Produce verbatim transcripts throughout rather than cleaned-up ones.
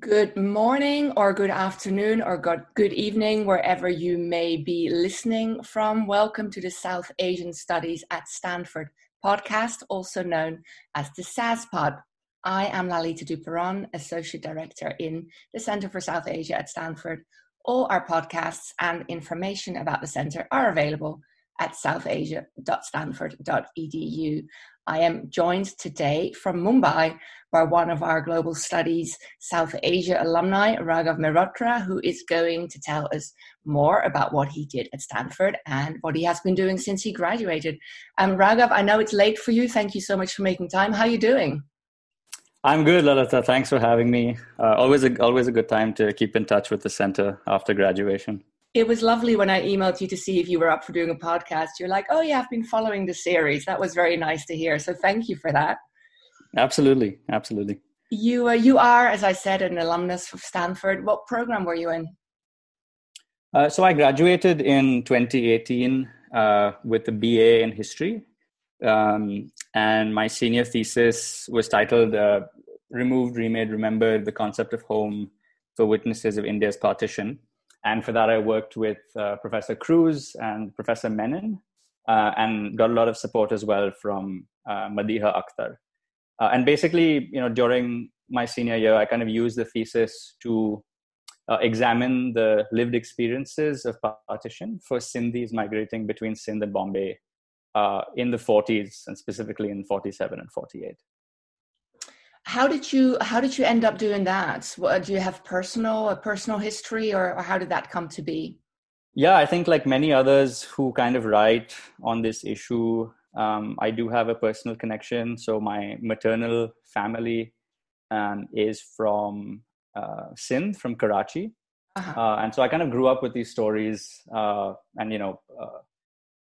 Good morning or good afternoon or good, good evening, wherever you may be listening from. Welcome to the South Asian Studies at Stanford podcast, also known as the SASPod. I am Lalita Duperron, Associate Director in the Center for South Asia at Stanford. All our podcasts and information about the center are available at south asia dot stanford dot e d u. I am joined today from Mumbai by one of our Global Studies South Asia alumni, Raghav Mehrotra, who is going to tell us more about what he did at Stanford and what he has been doing since he graduated. Um, Raghav, I know it's late for you. Thank you so much for making time. How are you doing? I'm good, Lalita. Thanks for having me. Uh, always, a, always a good time to keep in touch with the center after graduation. It was lovely when I emailed you to see if you were up for doing a podcast. You're like, oh yeah, I've been following the series. That was very nice to hear. So thank you for that. Absolutely. Absolutely. You, uh, you are, as I said, an alumnus of Stanford. What program were you in? Uh, so I graduated in twenty eighteen uh, with a B A in history. Um, and my senior thesis was titled uh, Removed, Remade, Remembered, the Concept of Home for Witnesses of India's Partition. And for that, I worked with uh, Professor Cruz and Professor Menon, uh, and got a lot of support as well from uh, Madiha Akhtar. Uh, and basically, you know, during my senior year, I kind of used the thesis to uh, examine the lived experiences of partition for Sindhis migrating between Sindh and Bombay uh, in the forties, and specifically in forty-seven and forty-eight. How did you how did you end up doing that? What, do you have personal a personal history, or, or how did that come to be? Yeah, I think like many others who kind of write on this issue, um, I do have a personal connection. So my maternal family um, is from uh, Sindh, from Karachi, uh-huh. uh, and so I kind of grew up with these stories, uh, and you know, uh,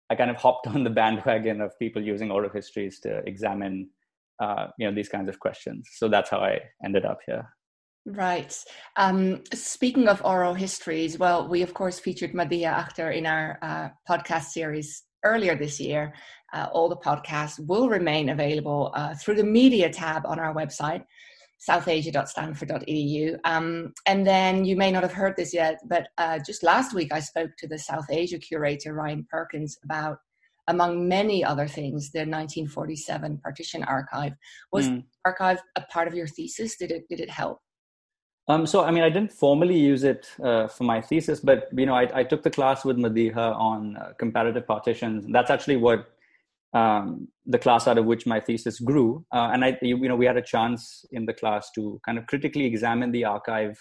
I kind of hopped on the bandwagon of people using oral histories to examine Uh, you know, these kinds of questions. So that's how I ended up here. Right. Um, speaking of oral histories, well, we of course featured Madiha Akhtar in our uh, podcast series earlier this year. Uh, all the podcasts will remain available uh, through the media tab on our website, south asia dot stanford dot e d u. Um, and then you may not have heard this yet, but uh, just last week I spoke to the South Asia curator, Ryan Perkins, about, among many other things, the nineteen forty-seven partition archive. Was mm. the archive a part of your thesis? Did it did it help? Um, so, I mean, I didn't formally use it uh, for my thesis, but, you know, I, I took the class with Madiha on uh, comparative partitions. That's actually what um, the class out of which my thesis grew. Uh, and, I, you know, we had a chance in the class to kind of critically examine the archive,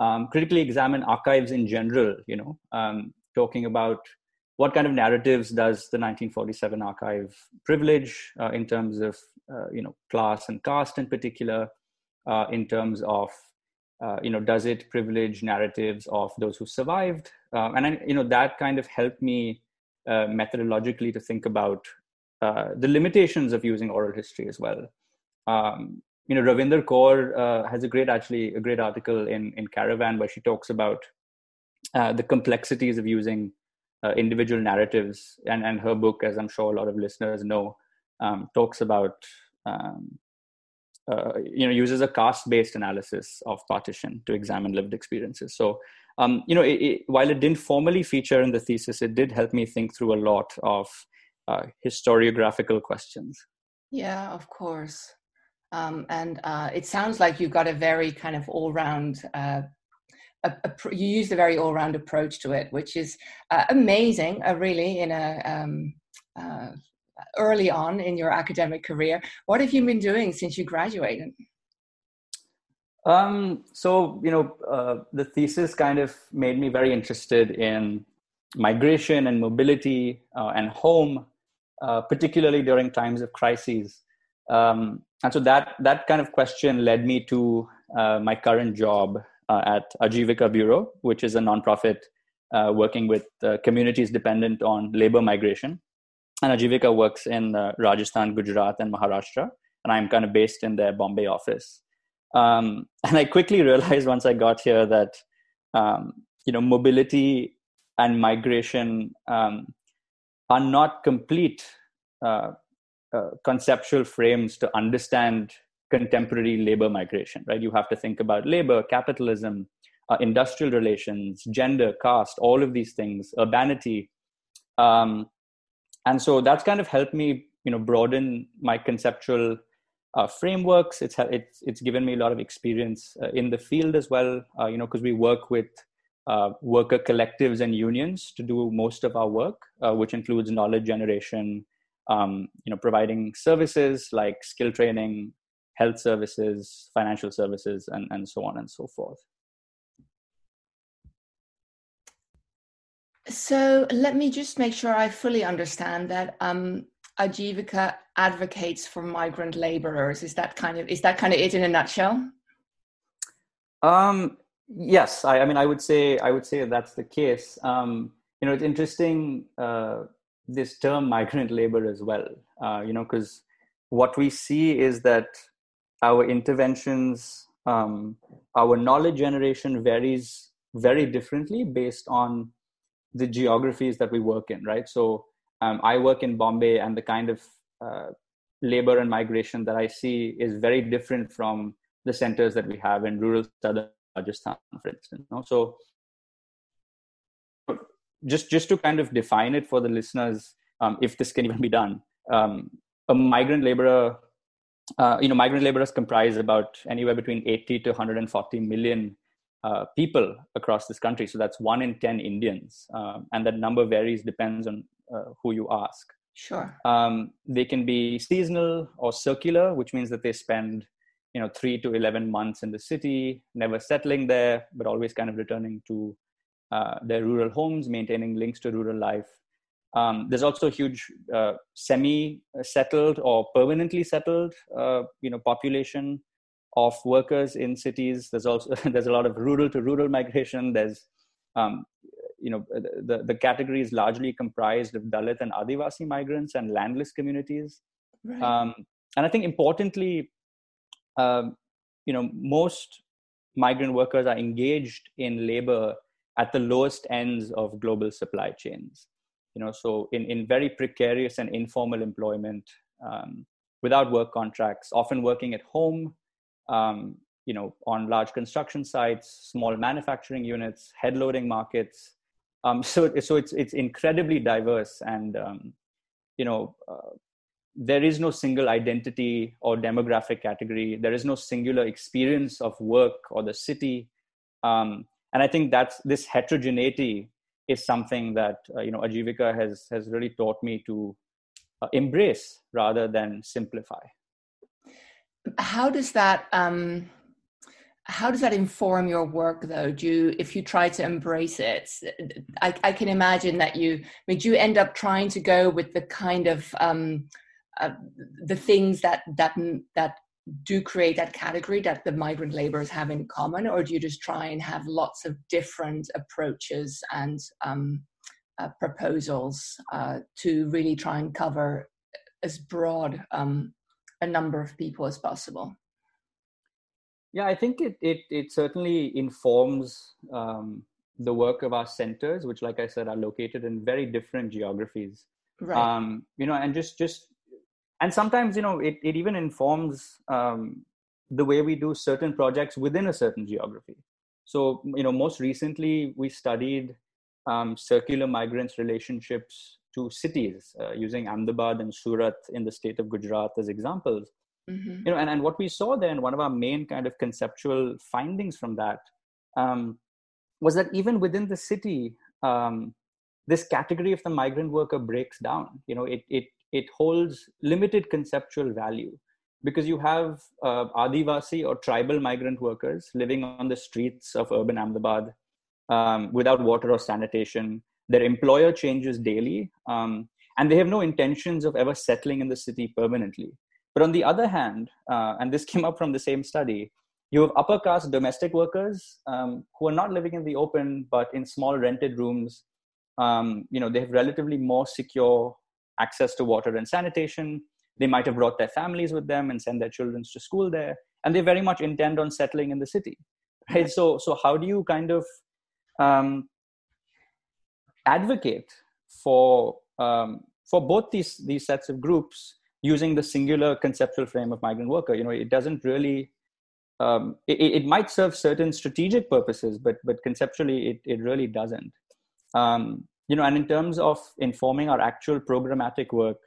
um, critically examine archives in general, you know, um, talking about what kind of narratives does the nineteen forty-seven archive privilege uh, in terms of, uh, you know, class and caste in particular, uh, in terms of, uh, you know, does it privilege narratives of those who survived? Um, and, I, you know, that kind of helped me uh, methodologically to think about uh, the limitations of using oral history as well. Um, you know, Ravinder Kaur uh, has a great, actually, a great article in, in Caravan where she talks about uh, the complexities of using Uh, individual narratives, and, and her book, as I'm sure a lot of listeners know, um, talks about, um, uh, you know, uses a caste-based analysis of partition to examine lived experiences. So, um, you know, it, it, while it didn't formally feature in the thesis, it did help me think through a lot of uh, historiographical questions. Yeah, of course. Um, and uh, it sounds like you've got a very kind of all-round uh A, a, you used a very all-round approach to it, which is uh, amazing, uh, really, in a um, uh, early on in your academic career. What have you been doing since you graduated? Um, so, you know, uh, the thesis kind of made me very interested in migration and mobility uh, and home, uh, particularly during times of crises. Um, and so that, that kind of question led me to uh, my current job Uh, at Ajivika Bureau, which is a nonprofit uh, working with uh, communities dependent on labor migration. And Ajivika works in uh, Rajasthan, Gujarat, and Maharashtra. And I'm kind of based in their Bombay office. Um, and I quickly realized once I got here that, um, you know, mobility and migration um, are not complete uh, uh, conceptual frames to understand contemporary labor migration, right? You have to think about labor, capitalism, uh, industrial relations, gender, caste, all of these things, urbanity. Um, and so that's kind of helped me, you know, broaden my conceptual uh, frameworks. It's, it's, it's given me a lot of experience uh, in the field as well, uh, you know, because we work with uh, worker collectives and unions to do most of our work, uh, which includes knowledge generation, um, you know, providing services like skill training, health services, financial services, and, and so on and so forth. So let me just make sure I fully understand that um, Ajivika advocates for migrant laborers. Is that kind of is that kind of it in a nutshell? Um, yes, I, I mean, I would say I would say that's the case. Um, you know, it's interesting uh, this term migrant labor as well. Uh, you know, because what we see is that our interventions, um, our knowledge generation varies very differently based on the geographies that we work in, right? So um, I work in Bombay, and the kind of uh, labor and migration that I see is very different from the centers that we have in rural southern Rajasthan, for instance. You know? So just, just to kind of define it for the listeners, um, if this can even be done, um, a migrant laborer, uh, you know, migrant laborers comprise about anywhere between eighty to one hundred forty million Uh, people across this country. So that's one in ten Indians. Um, and that number varies, depends on uh, who you ask. Sure. Um, they can be seasonal or circular, which means that they spend, you know, three to eleven months in the city, never settling there, but always kind of returning to uh, their rural homes, maintaining links to rural life. Um, there's also a huge uh, semi-settled or permanently settled, uh, you know, population of workers in cities. There's also there's a lot of rural to rural migration. There's, um, you know, the, the category is largely comprised of Dalit and Adivasi migrants and landless communities. Right. Um, and I think importantly, um, you know, most migrant workers are engaged in labor at the lowest ends of global supply chains. You know, so in, in very precarious and informal employment, um, without work contracts, often working at home, Um, you know, on large construction sites, small manufacturing units, headloading markets. Um, so, so it's it's incredibly diverse, and um, you know, uh, there is no single identity or demographic category. There is no singular experience of work or the city, um, and I think that's this heterogeneity is something that uh, you know Ajivika has has really taught me to uh, embrace rather than simplify. How does that um, how does that inform your work, though? Do you, if you try to embrace it, I, I can imagine that you, I mean, do you end up trying to go with the kind of um, uh, the things that that that do create that category that the migrant laborers have in common, or do you just try and have lots of different approaches and um, uh, proposals uh, to really try and cover as broad Um, a number of people as possible? Yeah, I think it it, it certainly informs um, the work of our centers, which, like I said, are located in very different geographies. Right. Um, you know, and just just and sometimes you know it it even informs um, the way we do certain projects within a certain geography. So you know, most recently we studied um, circular migrants' relationships to cities, uh, using Ahmedabad and Surat in the state of Gujarat as examples. Mm-hmm. You know, and, and what we saw then, one of our main kind of conceptual findings from that um, was that even within the city, um, this category of the migrant worker breaks down. You know, it it it holds limited conceptual value because you have uh, Adivasi or tribal migrant workers living on the streets of urban Ahmedabad um, without water or sanitation. Their employer changes daily, um, and they have no intentions of ever settling in the city permanently. But on the other hand, uh, and this came up from the same study, you have upper caste domestic workers um, who are not living in the open, but in small rented rooms. Um, you know, they have relatively more secure access to water and sanitation. They might have brought their families with them and send their children to school there. And they very much intend on settling in the city. Right? So, so how do you kind of Um, advocate for um, for both these these sets of groups using the singular conceptual frame of migrant worker. You know, it doesn't really, um, it, it might serve certain strategic purposes, but but conceptually it, it really doesn't. Um, you know, and in terms of informing our actual programmatic work,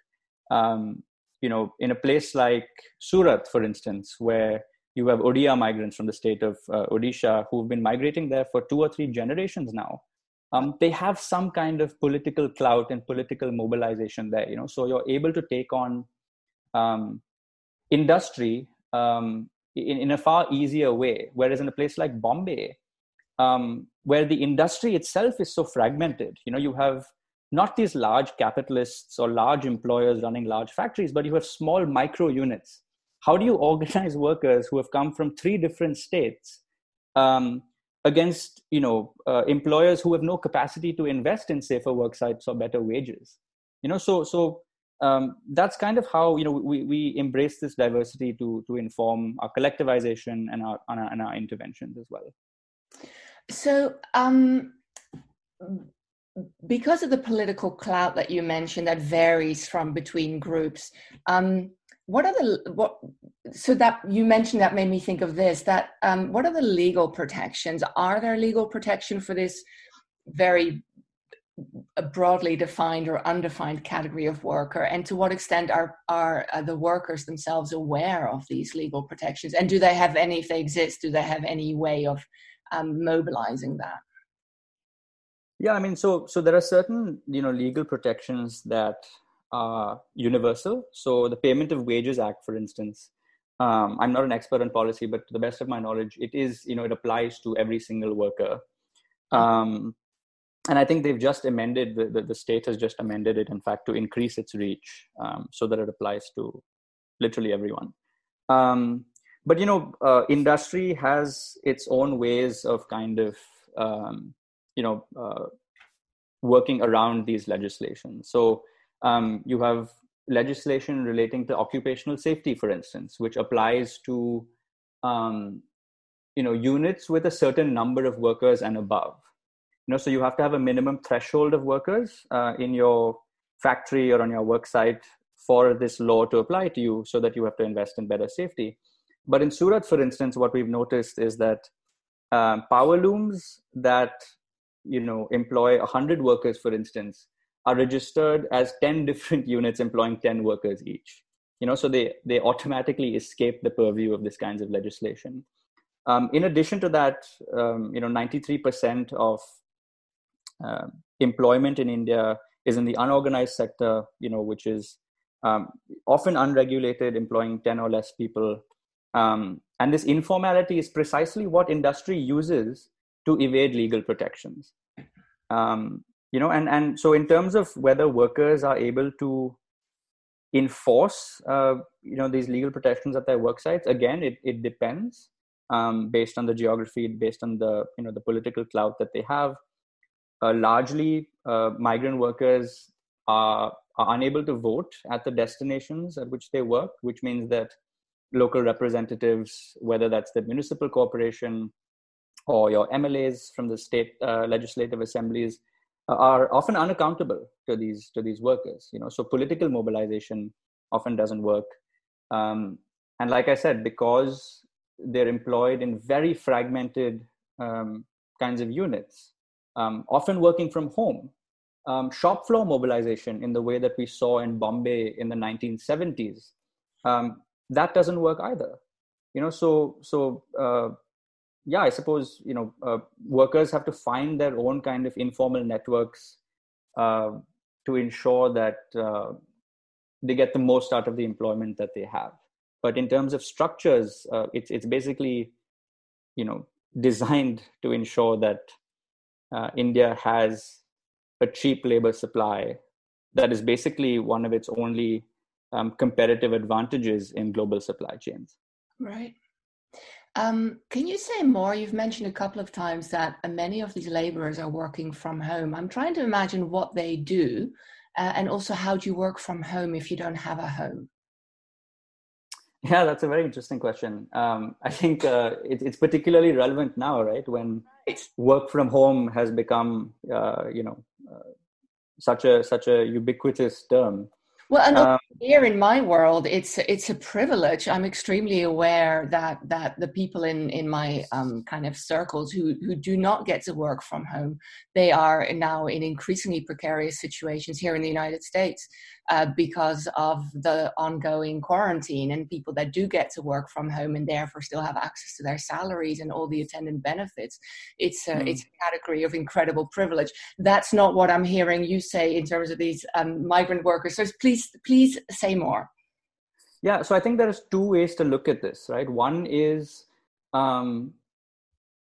um, you know, in a place like Surat, for instance, where you have Odia migrants from the state of uh, Odisha who've been migrating there for two or three generations now. Um, they have some kind of political clout and political mobilization there, you know, so you're able to take on um, industry um, in, in a far easier way. Whereas in a place like Bombay, um, where the industry itself is so fragmented, you know, you have not these large capitalists or large employers running large factories, but you have small micro units. How do you organize workers who have come from three different states um, against, you know, uh, employers who have no capacity to invest in safer work sites or better wages? You know, so so um, that's kind of how, you know, we we embrace this diversity to to inform our collectivization and our and our, and our interventions as well. So um, because of the political clout that you mentioned, that varies from between groups. Um, What are the, what, so that you mentioned that made me think of this, that um, what are the legal protections? Are there legal protection for this very broadly defined or undefined category of worker? And to what extent are, are uh, the workers themselves aware of these legal protections? And do they have any, if they exist, do they have any way of um, mobilizing that? Yeah, I mean, so so there are certain, you know, legal protections that Uh, universal. So the Payment of Wages Act, for instance, um, I'm not an expert on policy, but to the best of my knowledge, it is, you know, it applies to every single worker. Um, and I think they've just amended, the, the, the state has just amended it, in fact, to increase its reach um, so that it applies to literally everyone. Um, but, you know, uh, industry has its own ways of kind of, um, you know, uh, working around these legislations. So, Um, you have legislation relating to occupational safety, for instance, which applies to, um, you know, units with a certain number of workers and above. You know, so you have to have a minimum threshold of workers uh, in your factory or on your work site for this law to apply to you, so that you have to invest in better safety. But in Surat, for instance, what we've noticed is that um, power looms that, you know, employ one hundred workers, for instance, are registered as ten different units employing ten workers each. You know, so they, they automatically escape the purview of this kinds of legislation. Um, in addition to that, um, you know, ninety-three percent of uh, employment in India is in the unorganized sector, you know, which is um, often unregulated, employing ten or less people. Um, and this informality is precisely what industry uses to evade legal protections. Um, You know, and, and so in terms of whether workers are able to enforce, uh, you know, these legal protections at their work sites, again, it, it depends um, based on the geography, based on the, you know, the political clout that they have. Uh, largely, uh, migrant workers are, are unable to vote at the destinations at which they work, which means that local representatives, whether that's the municipal corporation or your M L As from the state uh, legislative assemblies, are often unaccountable to these to these workers, you know. So political mobilization often doesn't work, um, and like I said, because they're employed in very fragmented um, kinds of units, um, often working from home. Um, shop floor mobilization, in the way that we saw in Bombay in the nineteen seventies, um, that doesn't work either, you know. So so. Uh, Yeah, I suppose, you know, uh, workers have to find their own kind of informal networks uh, to ensure that uh, they get the most out of the employment that they have. But in terms of structures, uh, it's it's basically, you know, designed to ensure that uh, India has a cheap labor supply that is basically one of its only um, competitive advantages in global supply chains. Right. Um, can you say more? You've mentioned a couple of times that uh, many of these laborers are working from home. I'm trying to imagine what they do, uh, and also how do you work from home if you don't have a home? Yeah, that's a very interesting question. Um, I think uh, it, it's particularly relevant now, right? When work from home has become, uh, you know, uh, such a such a ubiquitous term. Well, and look, um, here in my world, it's it's a privilege. I'm extremely aware that that the people in in my um, kind of circles who who do not get to work from home, they are now in increasingly precarious situations here in the United States uh, because of the ongoing quarantine, and people that do get to work from home and therefore still have access to their salaries and all the attendant benefits. It's a, mm. it's a category of incredible privilege. That's not what I'm hearing you say in terms of these um, migrant workers. So please. Please say more. Yeah, so I think there's two ways to look at this, right? One is um,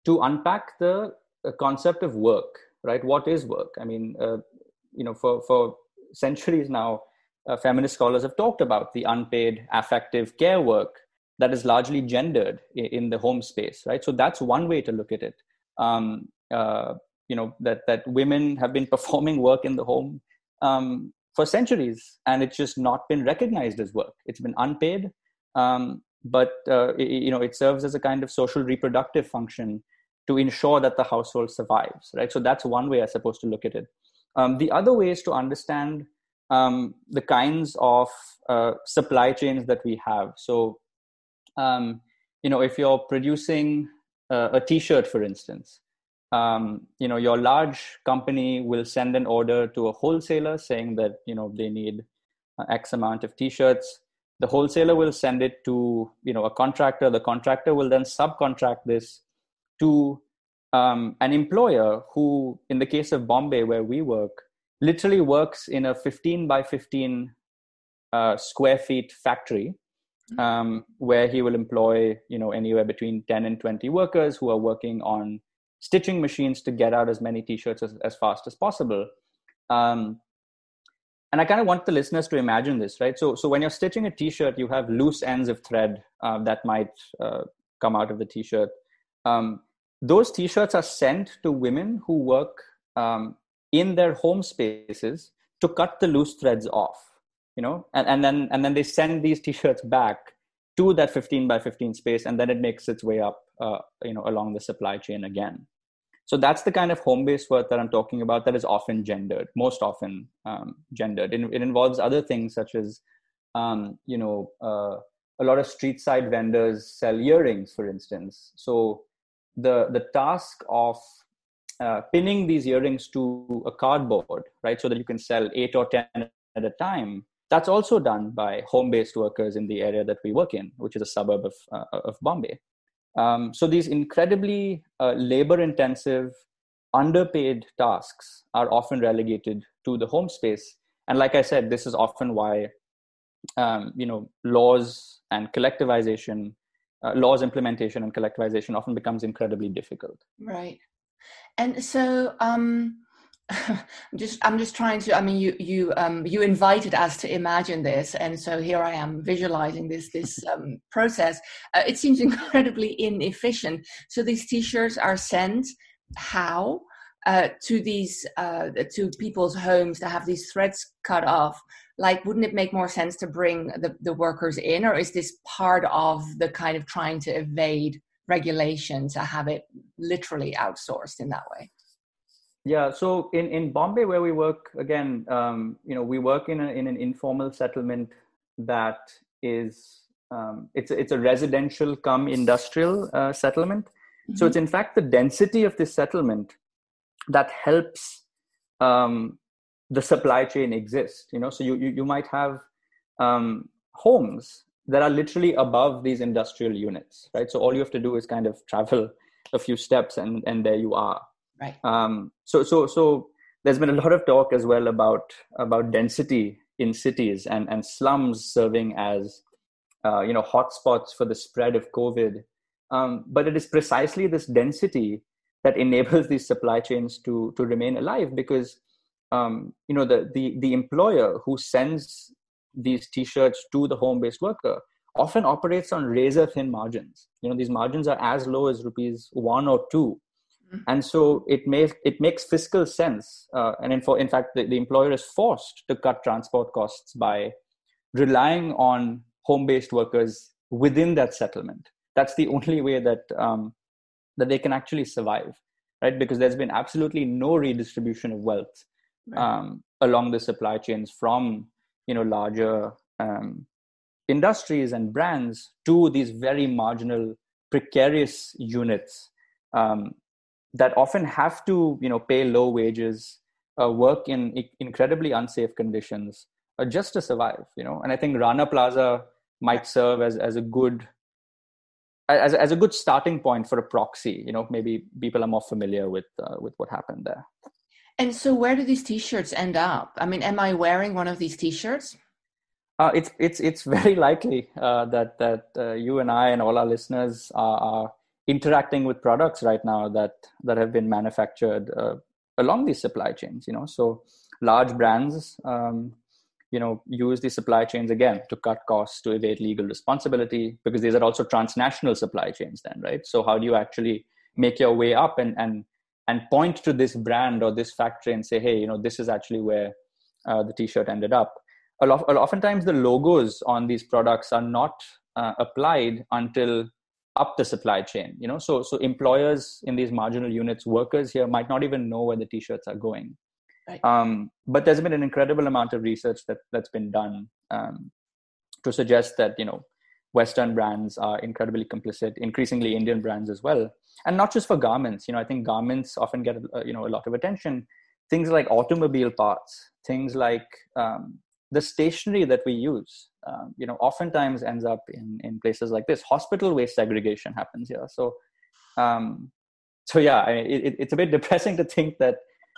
to unpack the, the concept of work, right? What is work? I mean, uh, you know, for, for centuries now, uh, feminist scholars have talked about the unpaid affective care work that is largely gendered in, in the home space, right? So that's one way to look at it. Um, uh, you know, that, that women have been performing work in the home um, for centuries, and it's just not been recognized as work. It's been unpaid, um, but uh, it, you know it serves as a kind of social reproductive function to ensure that the household survives, right? So that's one way I'm supposed to look at it. Um, the other way is to understand um, the kinds of uh, supply chains that we have. So, um, you know, if you're producing uh, a T-shirt, for instance. Um, you know, your large company will send an order to a wholesaler saying that, you know, they need X amount of T-shirts. The wholesaler will send it to, you know, a contractor. The contractor will then subcontract this to um, an employer who, in the case of Bombay, where we work, literally works in a fifteen by fifteen uh, square feet factory um, where he will employ, you know, anywhere between ten and twenty workers who are working on stitching machines to get out as many T-shirts as, as fast as possible. Um, and I kind of want the listeners to imagine this, right? So so when you're stitching a T-shirt, you have loose ends of thread uh, that might uh, come out of the T-shirt. Um, those T-shirts are sent to women who work um, in their home spaces to cut the loose threads off, you know? And, and then and then they send these T-shirts back to that fifteen by fifteen space, and then it makes its way up uh, you know, along the supply chain again. So that's the kind of home-based work that I'm talking about that is often gendered, most often um, gendered. It, it involves other things such as, um, you know, uh, a lot of street-side vendors sell earrings, for instance. So the the task of uh, pinning these earrings to a cardboard, right, so that you can sell eight or ten at a time, that's also done by home-based workers in the area that we work in, which is a suburb of uh, of Bombay. Um, so these incredibly uh, labor-intensive, underpaid tasks are often relegated to the home space. And like I said, this is often why um, you know laws and collectivization, uh, laws implementation and collectivization often becomes incredibly difficult. Right, and so um, I'm just I'm just trying to. I mean, you you um, you invited us to imagine this, and so here I am visualizing this this um, process. Uh, it seems incredibly inefficient. So these T-shirts are sent how uh, to these uh, to people's homes to have these threads cut off. Like, wouldn't it make more sense to bring the, the workers in, or is this part of the kind of trying to evade regulation to have it literally outsourced in that way? Yeah, so in, in Bombay, where we work, again, um, you know, we work in, a, in an informal settlement that is, um, it's, it's a residential come industrial uh, settlement. Mm-hmm. So it's in fact the density of this settlement that helps um, the supply chain exist, you know, so you, you, you might have um, homes that are literally above these industrial units, right? So all you have to do is kind of travel a few steps and, and there you are. Right. Um, so, so, so there's been a lot of talk as well about about density in cities and, and slums serving as uh, you know hotspots for the spread of COVID. Um, but it is precisely this density that enables these supply chains to to remain alive because um, you know the, the the employer who sends these T-shirts to the home-based worker often operates on razor-thin margins. You know these margins are as low as rupees one or two. And so it makes it makes fiscal sense, uh, and in, for, in fact, the, the employer is forced to cut transport costs by relying on home-based workers within that settlement. That's the only way that um, that they can actually survive, right? Because there's been absolutely no redistribution of wealth um, along the supply chains from you know, larger um, industries and brands to these very marginal, precarious units um, that often have to, you know, pay low wages, uh, work in I- incredibly unsafe conditions uh, just to survive, you know. And I think Rana Plaza might serve as, as a good as as a good starting point for a proxy, you know, maybe people are more familiar with uh, with what happened there. And so where do these T-shirts end up? I mean, am I wearing one of these T-shirts? Uh, it's it's it's very likely uh, that that uh, you and I and all our listeners are, are interacting with products right now that that have been manufactured uh, along these supply chains. You know, so large brands, um, you know, use these supply chains again to cut costs, to evade legal responsibility, because these are also transnational supply chains. Then, right? So how do you actually make your way up and and and point to this brand or this factory and say, hey, you know, this is actually where uh, the T-shirt ended up. Oftentimes the logos on these products are not uh, applied until up the supply chain, you know, so so employers in these marginal units, workers here might not even know where the T-shirts are going. Right. Um, but there's been an incredible amount of research that, that's been done um, to suggest that, you know, Western brands are incredibly complicit, increasingly Indian brands as well. And not just for garments, you know, I think garments often get, uh, you know, a lot of attention. Things like automobile parts, things like, um, the stationery that we use, um, you know, oftentimes ends up in, in places like this. Hospital waste segregation happens here. So, um, so yeah, I mean, it, it's a bit depressing to think that,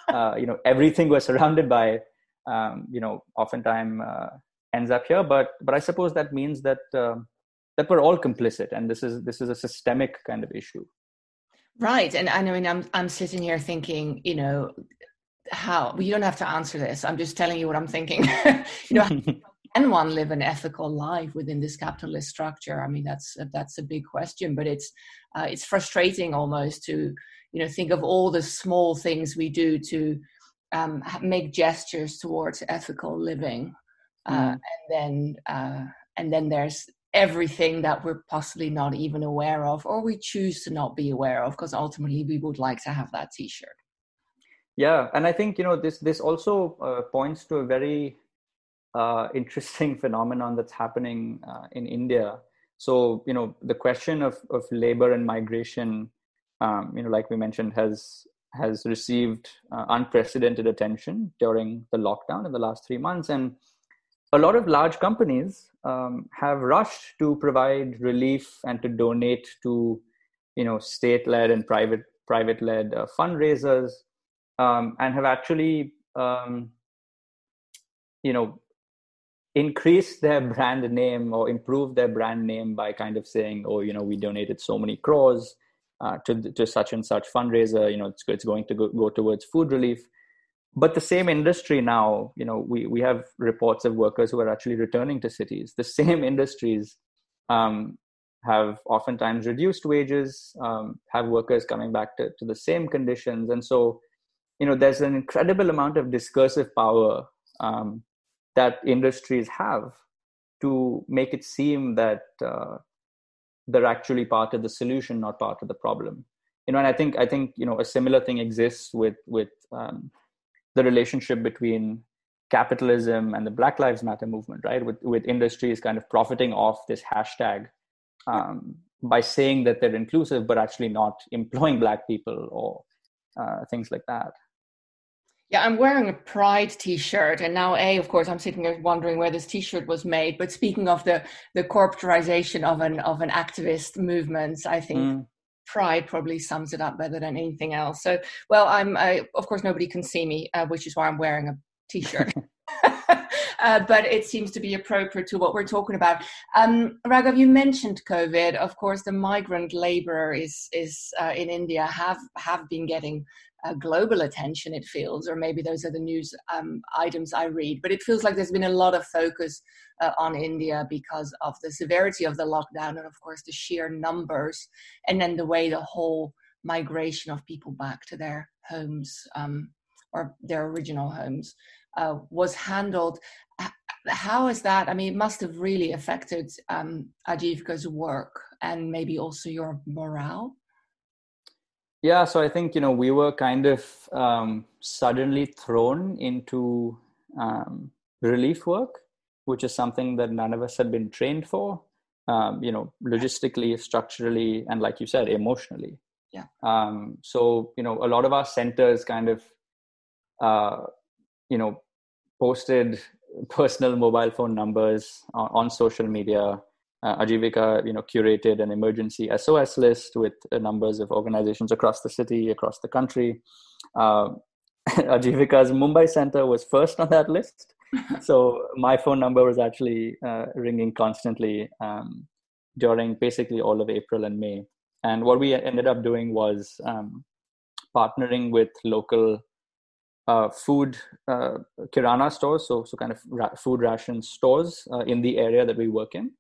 uh, you know, everything we're surrounded by, um, you know, oftentimes uh, ends up here. But but I suppose that means that uh, that we're all complicit, and this is this is a systemic kind of issue. Right, and I mean, I'm I'm sitting here thinking, you know. How? Well, you don't have to answer this. I'm just telling you what I'm thinking. You know, how can one live an ethical life within this capitalist structure? I mean, that's that's a big question, but it's uh, it's frustrating almost to, you know, think of all the small things we do to um, make gestures towards ethical living, uh, mm. and then uh, and then there's everything that we're possibly not even aware of, or we choose to not be aware of, because ultimately we would like to have that T-shirt. Yeah, and I think, you know, this this also uh, points to a very uh, interesting phenomenon that's happening uh, in India. So, you know, the question of, of labor and migration, um, you know, like we mentioned, has has received uh, unprecedented attention during the lockdown in the last three months. And a lot of large companies um, have rushed to provide relief and to donate to, you know, state-led and private, private-led uh, fundraisers. Um, and have actually, um, you know, increased their brand name or improved their brand name by kind of saying, oh, you know, we donated so many crores uh, to to such and such fundraiser, you know, it's it's going to go, go towards food relief. But the same industry now, you know, we, we have reports of workers who are actually returning to cities. The same industries um, have oftentimes reduced wages, um, have workers coming back to, to the same conditions. And so, you know, there's an incredible amount of discursive power um, that industries have to make it seem that uh, they're actually part of the solution, not part of the problem. You know, and I think I think you know a similar thing exists with with um, the relationship between capitalism and the Black Lives Matter movement, right? With with industries kind of profiting off this hashtag um, by saying that they're inclusive, but actually not employing Black people or uh, things like that. Yeah, I'm wearing a Pride T-shirt, and now, A, of course, I'm sitting there wondering where this T-shirt was made. But speaking of the the corporatization of an of an activist movement, I think mm. Pride probably sums it up better than anything else. So, well, I'm I, of course nobody can see me, uh, which is why I'm wearing a T-shirt. Uh, but it seems to be appropriate to what we're talking about. Um, Raghav, you mentioned COVID. Of course, the migrant labour is is uh, in India have have been getting uh, global attention, it feels, or maybe those are the news um, items I read. But it feels like there's been a lot of focus uh, on India because of the severity of the lockdown and, of course, the sheer numbers, and then the way the whole migration of people back to their homes um, or their original homes Uh, was handled. How is that? I mean, it must have really affected um, Ajivka's work and maybe also your morale. Yeah, so I think, you know, we were kind of um, suddenly thrown into um, relief work. which is something that none of us had been trained for, um, you know, logistically, structurally, and like you said, emotionally. Yeah. Um, so, you know, a lot of our centers kind of, uh, you know, posted personal mobile phone numbers on, on social media. Uh, Ajivika, you know, curated an emergency S O S list with uh, numbers of organizations across the city, across the country. Uh, Ajivika's Mumbai center was first on that list. So my phone number was actually uh, ringing constantly um, during basically all of April and May. And what we ended up doing was um, partnering with local uh, food uh, kirana stores, so so kind of ra- food ration stores uh, in the area that we work in,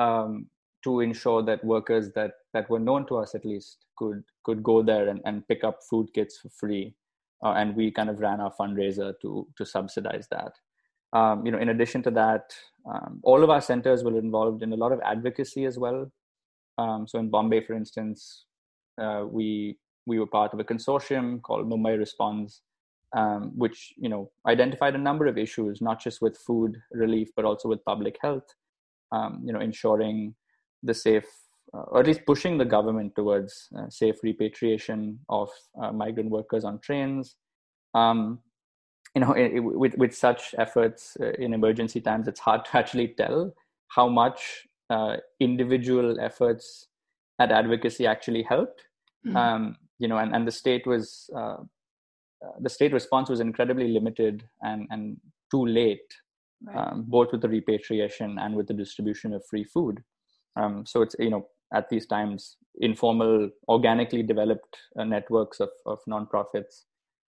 um, to ensure that workers that that were known to us at least could could go there and, and pick up food kits for free. Uh, and we kind of ran our fundraiser to to subsidize that. Um, you know, in addition to that, um, all of our centers were involved in a lot of advocacy as well. Um, so in Bombay, for instance, uh, we we were part of a consortium called Mumbai Response, um, which, you know, identified a number of issues, not just with food relief, but also with public health. Um, you know, ensuring the safe, uh, or at least pushing the government towards uh, safe repatriation of uh, migrant workers on trains. Um, you know, it, it, with with such efforts uh, in emergency times, it's hard to actually tell how much uh, individual efforts at advocacy actually helped. Mm-hmm. Um, you know, and, and the state was uh, the state response was incredibly limited and and too late, right. um, both with the repatriation and with the distribution of free food. Um, so it's, you know, at these times, informal, organically developed uh, networks of, of nonprofits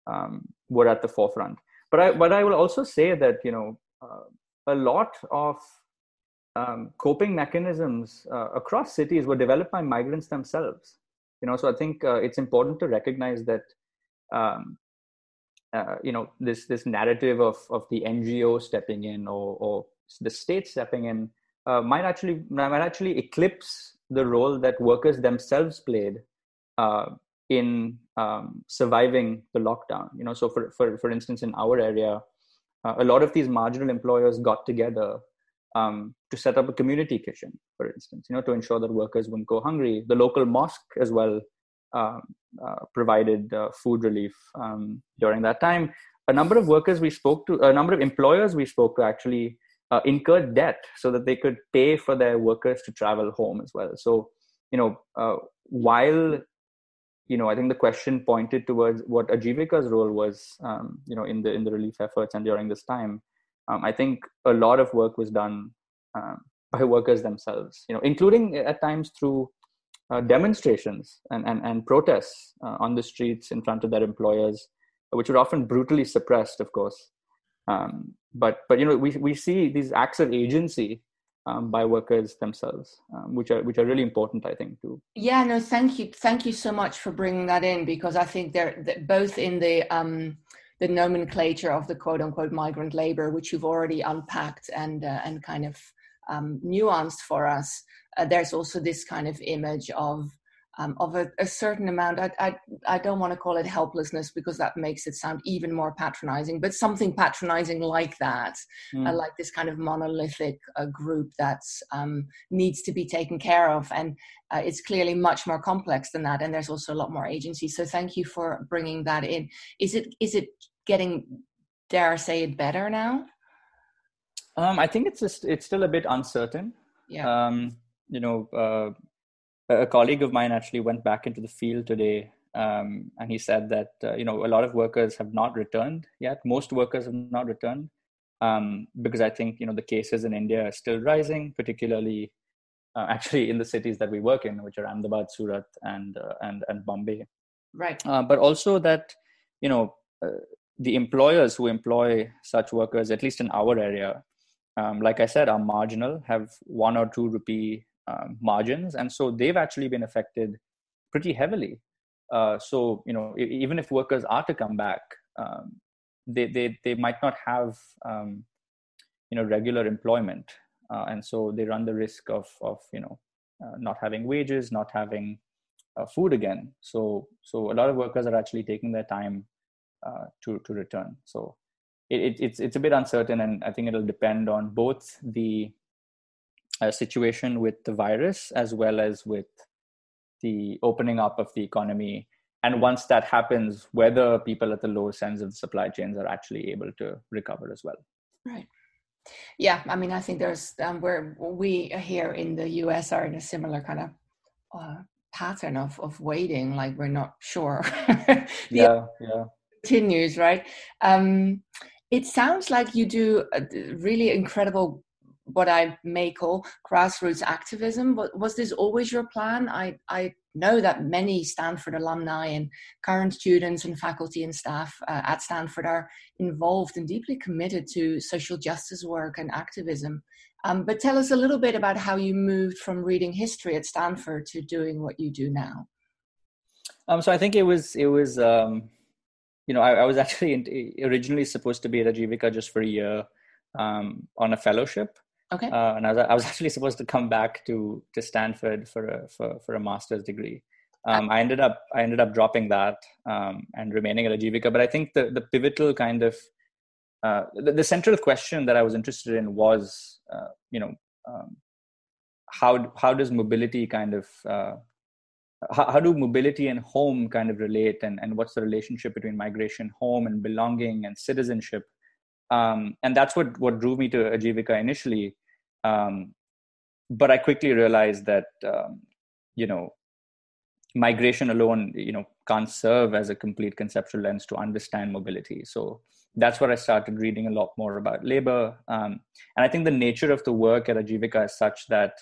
um, were at the forefront. But I, but I will also say that, you know, uh, a lot of um, coping mechanisms uh, across cities were developed by migrants themselves. You know, so I think uh, it's important to recognize that, um, uh, you know, this this narrative of of the N G O stepping in or, or the state stepping in Uh, might actually might actually eclipse the role that workers themselves played uh, in um, surviving the lockdown. You know, so for for for instance, in our area, uh, a lot of these marginal employers got together um, to set up a community kitchen, for instance. You know, to ensure that workers wouldn't go hungry. The local mosque as well uh, uh, provided uh, food relief um, during that time. A number of workers we spoke to, a number of employers we spoke to, actually. Uh, incurred debt so that they could pay for their workers to travel home as well. So, you know, uh, while, you know, I think the question pointed towards what Ajivika's role was, um, you know, in the in the relief efforts and during this time, um, I think a lot of work was done um, by workers themselves, you know, including at times through uh, demonstrations and, and, and protests uh, on the streets in front of their employers, which were often brutally suppressed, of course. Um, but, but, you know, we, we see these acts of agency, um, by workers themselves, um, which are, which are really important, I think, too. Yeah, no, thank you. Thank you so much for bringing that in, because I think they're, they're both in the, um, the nomenclature of the quote unquote migrant labor, which you've already unpacked and, uh, and kind of, um, nuanced for us. Uh, there's also this kind of image of, Um, of a, a certain amount, I, I I don't want to call it helplessness, because that makes it sound even more patronizing, but something patronizing like that, mm. uh, like this kind of monolithic uh, group that um, needs to be taken care of. And uh, it's clearly much more complex than that. And there's also a lot more agency. So thank you for bringing that in. Is it is it getting, dare I say it, better now? Um, I think it's just, it's still a bit uncertain. Yeah. Um, you know, uh, a colleague of mine actually went back into the field today, um, and he said that, uh, you know, a lot of workers have not returned yet. Most workers have not returned um, because I think, you know, the cases in India are still rising, particularly uh, actually in the cities that we work in, which are Ahmedabad, Surat, and uh, and and Bombay. Right. Uh, but also that, you know, uh, the employers who employ such workers, at least in our area, um, like I said, are marginal, have one or two rupee Um, margins, and so they've actually been affected pretty heavily. Uh, so you know, e- even if workers are to come back, um, they they they might not have um, you know regular employment, uh, and so they run the risk of of you know uh, not having wages, not having uh, food again. So so a lot of workers are actually taking their time uh, to to return. So it, it, it's it's a bit uncertain, and I think it'll depend on both the uh, situation with the virus as well as with the opening up of the economy. And once that happens, whether people at the lowest ends of the supply chains are actually able to recover as well. Right. Yeah, I mean, I think there's um, where we here in the U S are in a similar kind of uh, pattern of of waiting, like we're not sure. the yeah, yeah. Continues, right? Um, it sounds like you do a really incredible, what I may call grassroots activism. Was this always your plan? I, I know that many Stanford alumni and current students and faculty and staff uh, at Stanford are involved and deeply committed to social justice work and activism. Um, but tell us a little bit about how you moved from reading history at Stanford to doing what you do now. Um, so I think it was, it was um, you know, I, I was actually in, originally supposed to be at Ajivika just for a year um, on a fellowship. Okay. Uh, and I was, I was actually supposed to come back to, to Stanford for a, for, for a master's degree. Um, I ended up, I ended up dropping that um, and remaining at Ajivika. But I think the, the pivotal kind of, uh, the, the central question that I was interested in was, uh, you know, um, how, how does mobility kind of, uh, how, how do mobility and home kind of relate, and, and what's the relationship between migration, home, and belonging and citizenship? Um, and that's what, what drew me to Ajivika initially. Um, but I quickly realized that, um, you know, migration alone, you know, can't serve as a complete conceptual lens to understand mobility. So that's where I started reading a lot more about labor. Um, and I think the nature of the work at Ajivika is such that,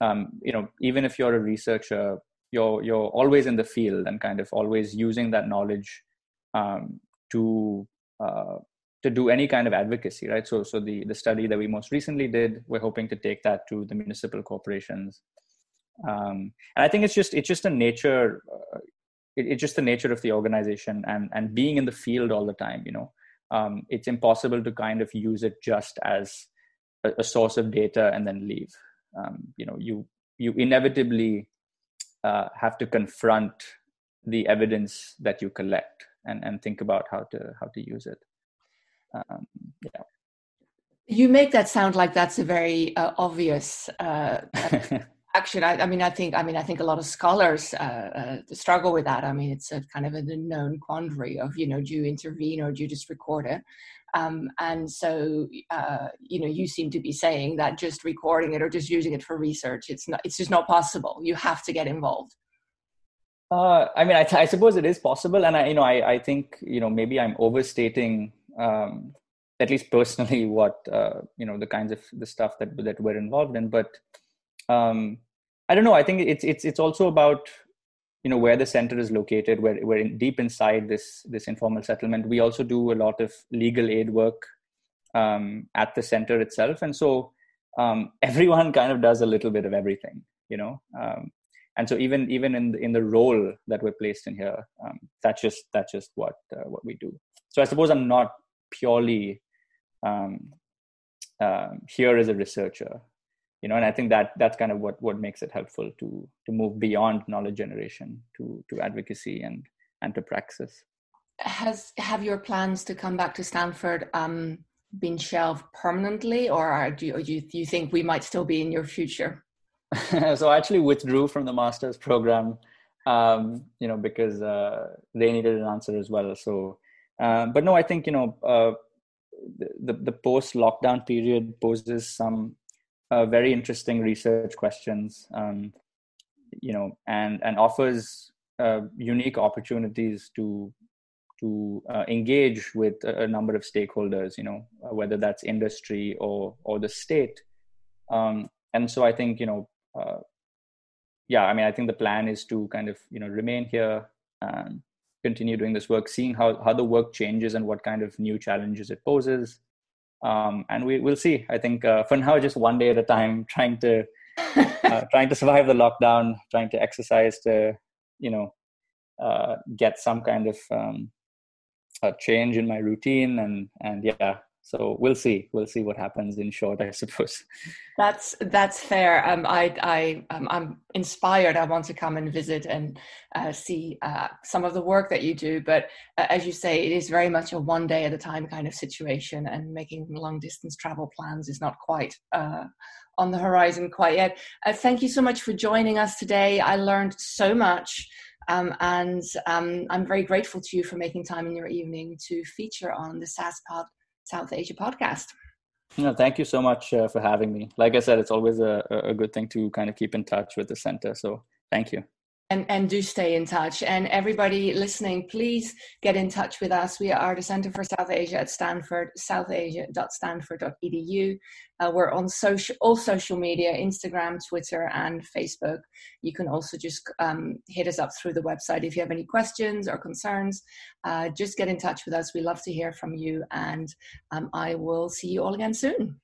um, you know, even if you're a researcher, you're, you're always in the field and kind of always using that knowledge um, to, uh, to do any kind of advocacy, right? So so the, the study that we most recently did, we're hoping to take that to the municipal corporations. Um, and I think it's just it's just the nature, uh, it, it's just the nature of the organization and, and being in the field all the time, you know, um, it's impossible to kind of use it just as a, a source of data and then leave. Um, you know, you, you inevitably uh, have to confront the evidence that you collect and, and think about how to how to use it. Um, yeah. You make that sound like that's a very uh, obvious uh, action. I, I mean, I think. I mean, I think a lot of scholars uh, uh, struggle with that. I mean, it's a kind of an unknown quandary of, you know, do you intervene or do you just record it? Um, and so, uh, you know, you seem to be saying that just recording it or just using it for research, it's not. It's just not possible. You have to get involved. Uh, I mean, I, th- I suppose it is possible, and I, you know, I, I think, you know, maybe I'm overstating. Um, at least personally, what, uh, you know, the kinds of the stuff that, that we're involved in, but, um, I don't know. I think it's, it's, it's also about, you know, where the center is located, where we're in deep inside this, this informal settlement. We also do a lot of legal aid work, um, at the center itself. And so, um, everyone kind of does a little bit of everything, you know? Um, and so even, even in the, in the role that we're placed in here, um, that's just, that's just what, uh, what we do. So I suppose I'm not purely um, uh, here as a researcher, you know, and I think that that's kind of what, what makes it helpful to to move beyond knowledge generation to to advocacy and and to praxis. Has have your plans to come back to Stanford um, been shelved permanently, or are, do you, or do, you, do you think we might still be in your future? So I actually withdrew from the master's program, um, you know, because uh, they needed an answer as well. So. Um, but no, I think, you know, uh, the, the post-lockdown period poses some uh, very interesting research questions, um, you know, and, and offers uh, unique opportunities to to uh, engage with a, a number of stakeholders, you know, whether that's industry or or the state. Um, and so I think, you know, uh, yeah, I mean, I think the plan is to kind of, you know, remain here and continue doing this work, seeing how, how the work changes and what kind of new challenges it poses. Um, and we, we'll see. I think uh, for now, just one day at a time, trying to uh, trying to survive the lockdown, trying to exercise to, you know, uh, get some kind of um, a change in my routine and, and yeah, So we'll see. We'll see what happens. In short, I suppose. That's that's fair. Um, I I um, I'm inspired. I want to come and visit and uh, see uh, some of the work that you do. But uh, as you say, it is very much a one day at a time kind of situation, and making long distance travel plans is not quite uh, on the horizon quite yet. Uh, thank you so much for joining us today. I learned so much. Um, and um, I'm very grateful to you for making time in your evening to feature on the S A S Pod South Asia podcast. No, thank you so much uh, for having me. Like I said, it's always a, a good thing to kind of keep in touch with the center. So thank you. And, and do stay in touch. And everybody listening, please get in touch with us. We are the Center for South Asia at Stanford, south asia dot stanford dot e d u. Uh, we're on social, all social media, Instagram, Twitter, and Facebook. You can also just um, hit us up through the website if you have any questions or concerns. Uh, just get in touch with us. We love to hear from you. And um, I will see you all again soon.